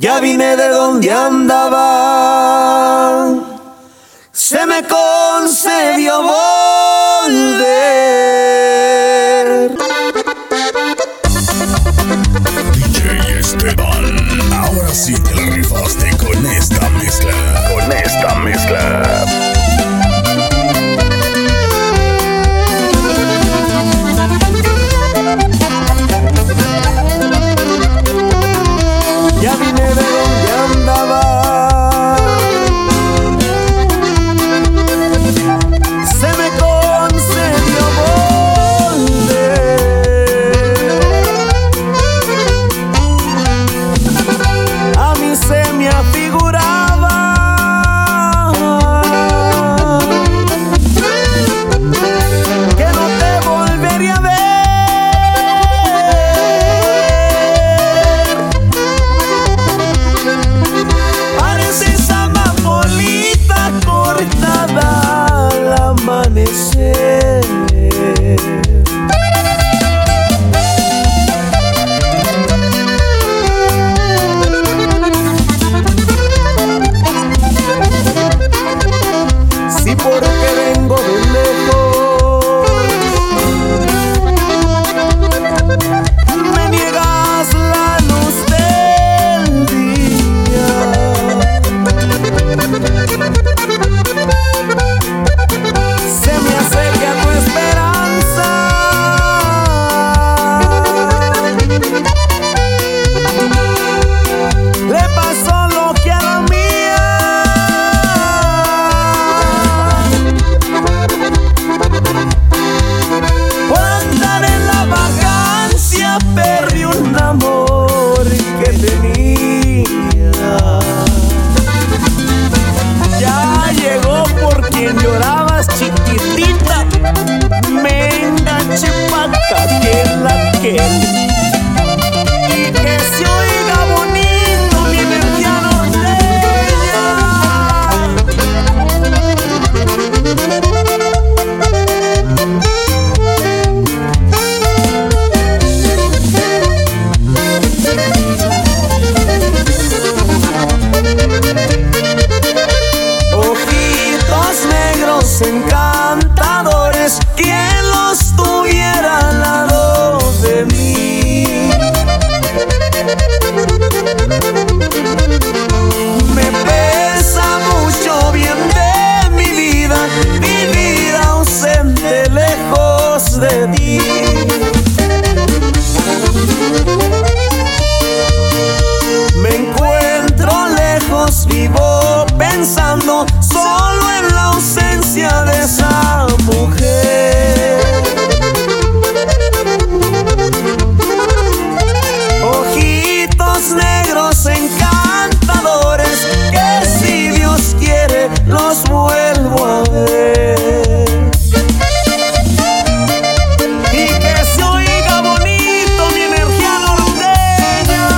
Ya vine de donde andaba, se me concedió volver. DJ Esteban, ahora sí te la rifaste con esta mezcla. Con esta mezcla. Encantadores, quien los tuviera al lado de mí. Me pesa mucho bien de mi vida ausente, lejos de ti. Me encuentro lejos, vivo pensando solo en la ausencia de esa mujer. Ojitos negros encantadores, que si Dios quiere los vuelvo a ver. Y que se oiga bonito mi energía norteña.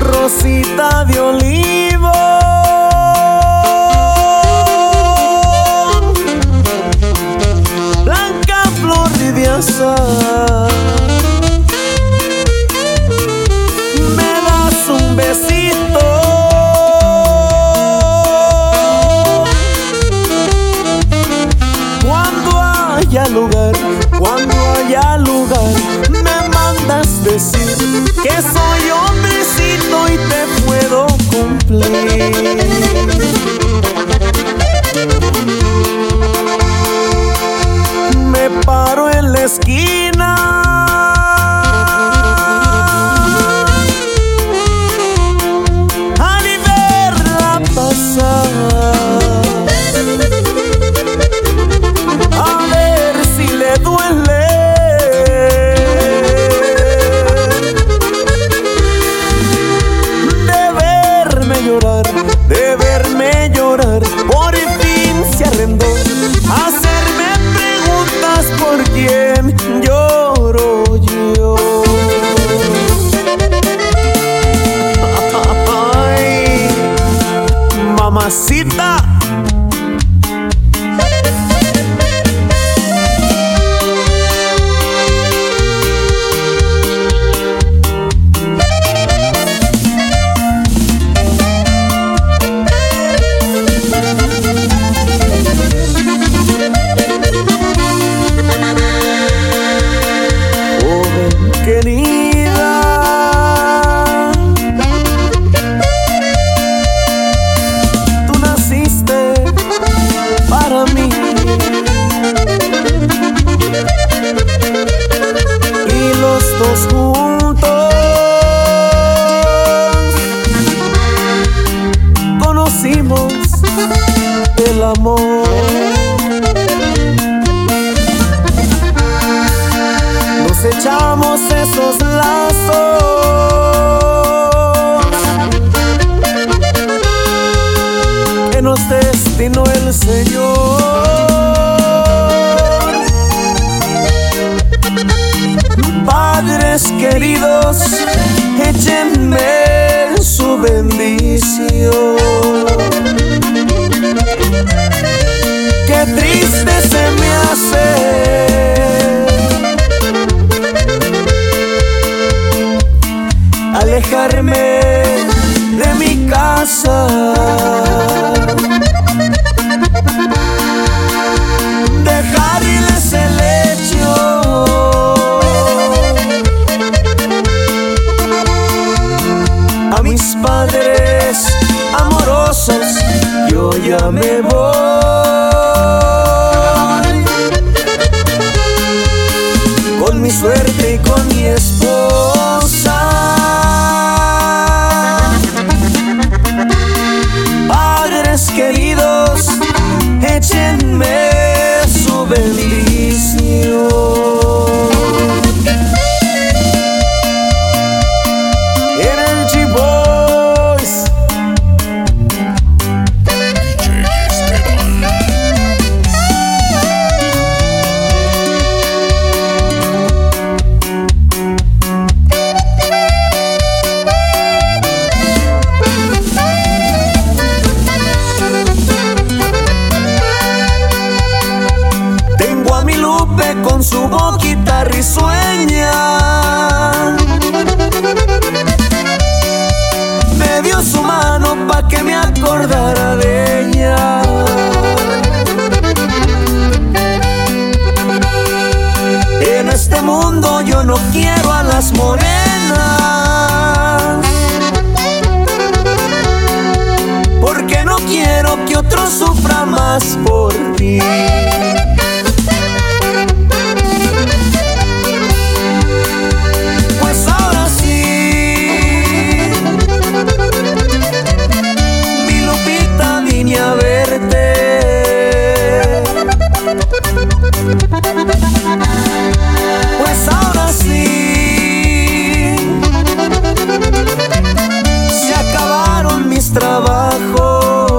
Rosita de olivo, blanca flor de azahar, me das un besito cuando haya lugar, cuando haya lugar. Me mandas decir que soy hombrecito y te puedo cumplir. Me paro en la esquina al verla pasar. estrechamos esos lazos que nos destinó el Señor. Padres queridos, échenme su bendición. Qué triste se me hace alejarme de mi casa, dejarles el hecho a mis padres amorosos. Yo ya me voy con mi suerte y con mi esposa. Padres queridos, échenme su bendición. Energy Boys, DJ Esteban. Con su boquita risueña me dio su mano pa' que me acordara de ella. En este mundo yo no quiero a las morenas, porque no quiero que otro sufra más por ti. Pues ahora sí se acabaron mis trabajos.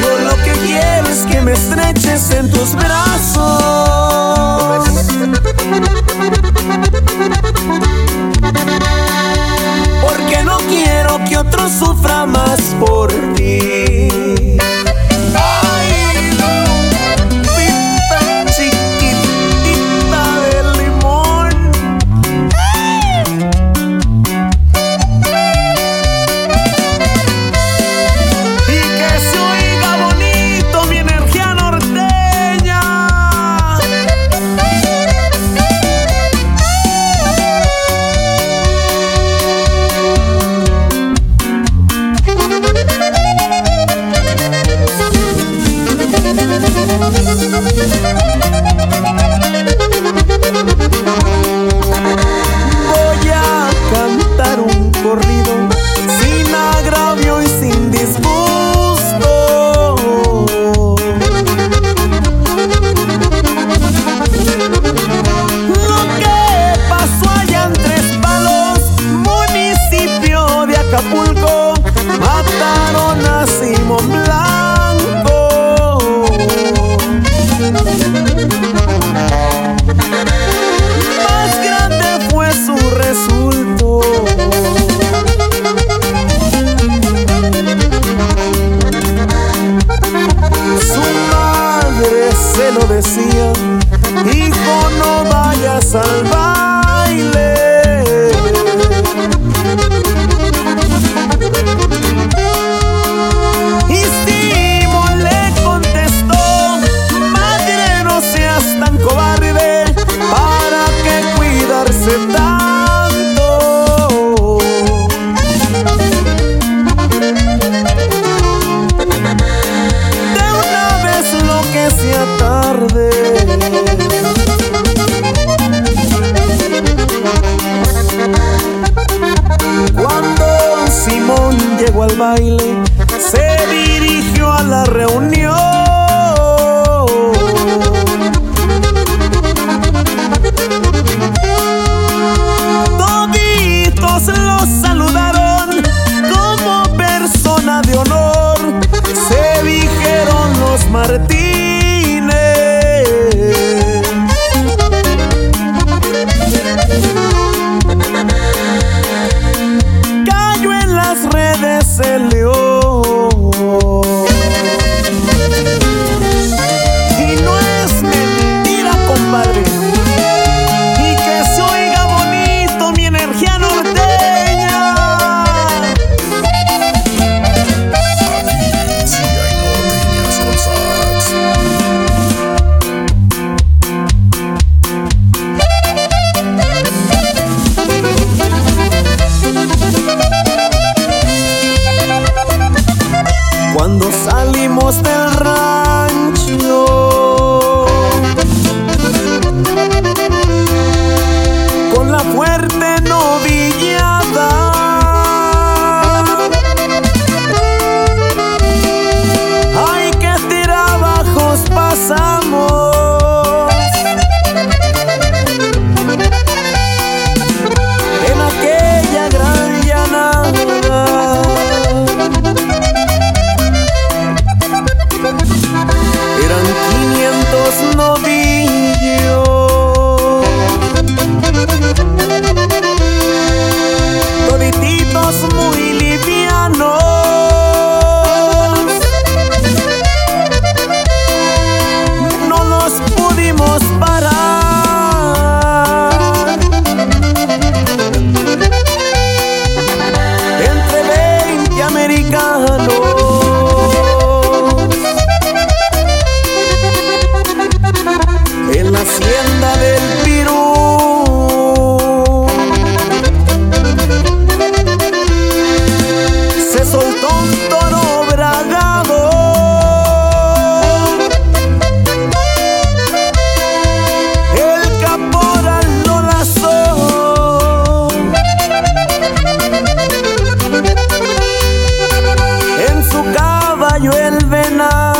Yo lo que quiero es que me estreches en tus brazos, porque no quiero que otro sufra más por ti. Voy a cantar un corrido sin agravio y sin disgusto. Lo que pasó allá en Tres Palos, municipio de Acapulco, mataron a Simón Blanco. Más grande fue su resultado. Su madre se lo decía: hijo, no vayas al baile, tanto. De una vez lo que sea tarde, cuando Simón llegó al baile, se dirigió a la reunión. mengano. En la hacienda del Pirú se soltó un toro bragado, el caporal lo lazó, en su caballo el venado.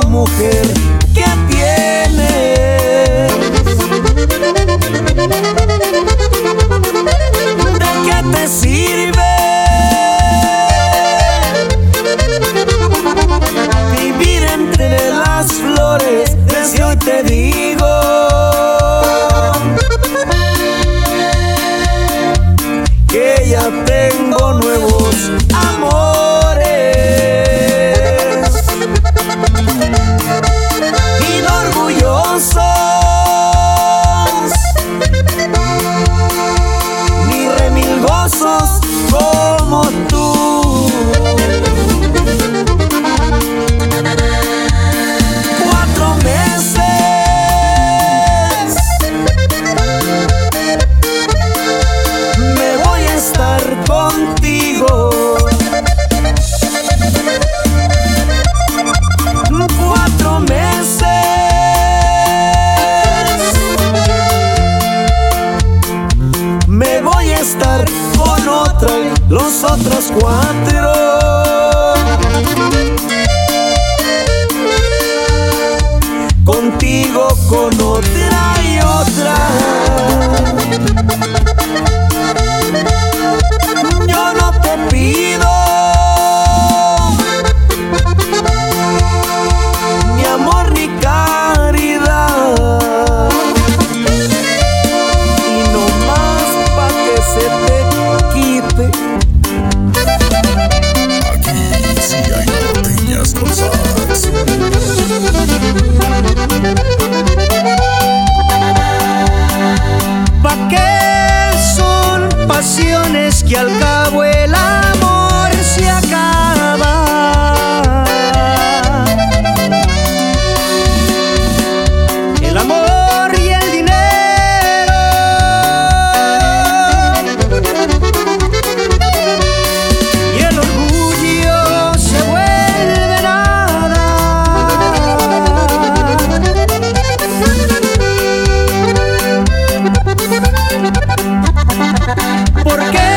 Oh, mujer, ¿qué tienes? ¿De qué te sirve vivir entre las flores? Desde hoy te digo que ya tengo nuevos amores. Y no orgullosos, ni remilgosos como tú. 4 meses me voy a estar contigo. 4 meses me voy a estar con otra. Los otros 4 contigo, con otra y otra. Yo no te pido ni amor ni caridad, y no más pa' que se te quite. Aquí sí hay norteñas con sax. ¿Pa' qué son pasiones que al cabo el amor se acaba? El amor y el dinero y el orgullo se vuelve nada. ¿Por qué?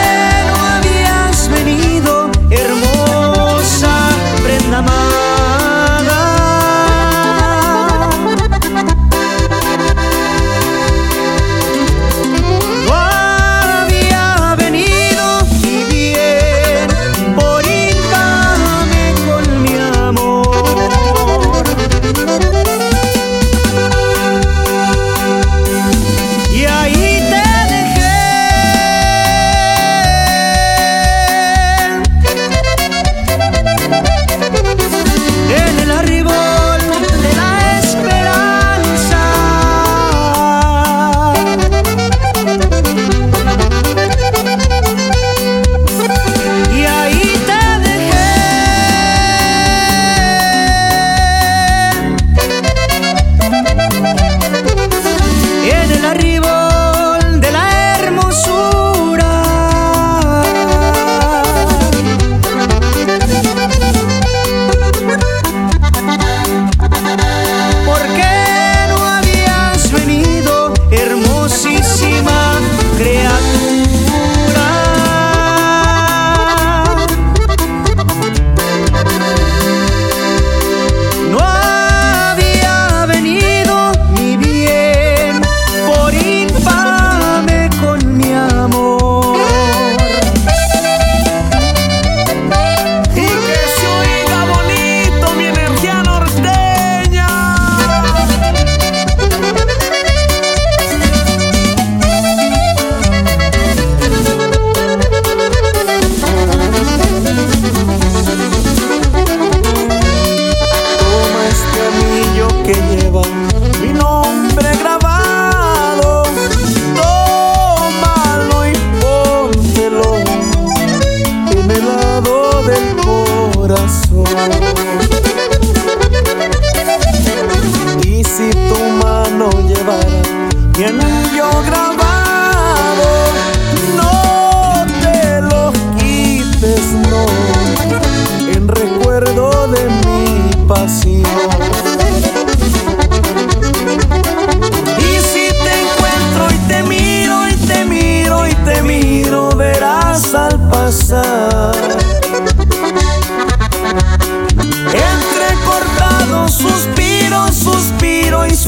Entrecortados sus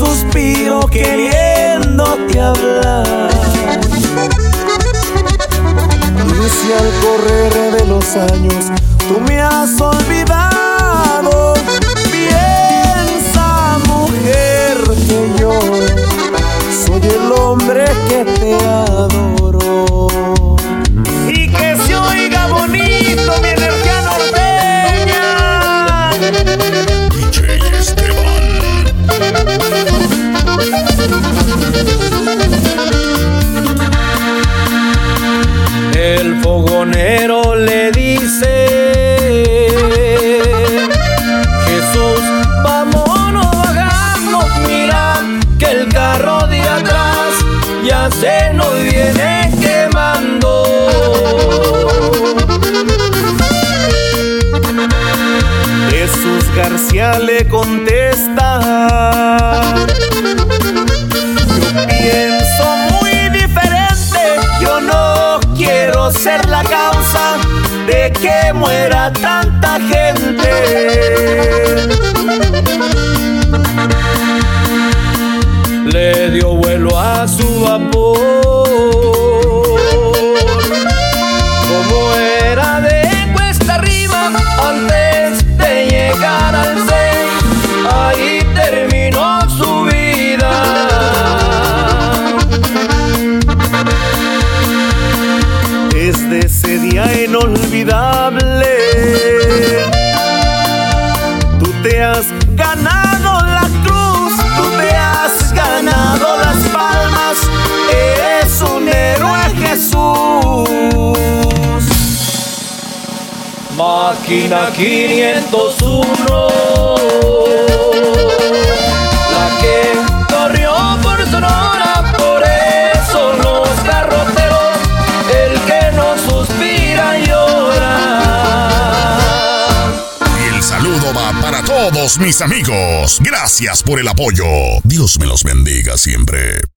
suspiro queriéndote hablar. Y si al correr de los años tú me has olvidado, piensa, mujer, que yo soy el hombre que te adoro. Y que se oiga bonito mi energía norteña, DJ Esteban. El fogonero le dice: Jesús, vámonos bajando, mira que el carro de atrás ya se nos viene quemando. Jesús García le contesta: yo pienso muy diferente, yo no quiero ser la causa de que muera tanta gente. Le dio vuelo a su vapor, como era de cuesta arriba antes de llegar al C, ahí terminó su vida. Desde ese día inolvidable, tú te has ganado la cruz, tú te has ganado las palmas, eres un héroe, Jesús. Máquina 501, la que corrió por Sonora, por eso los carroteros, el que no suspira llora. Y el saludo va para todos mis amigos. Gracias por el apoyo. Dios me los bendiga siempre.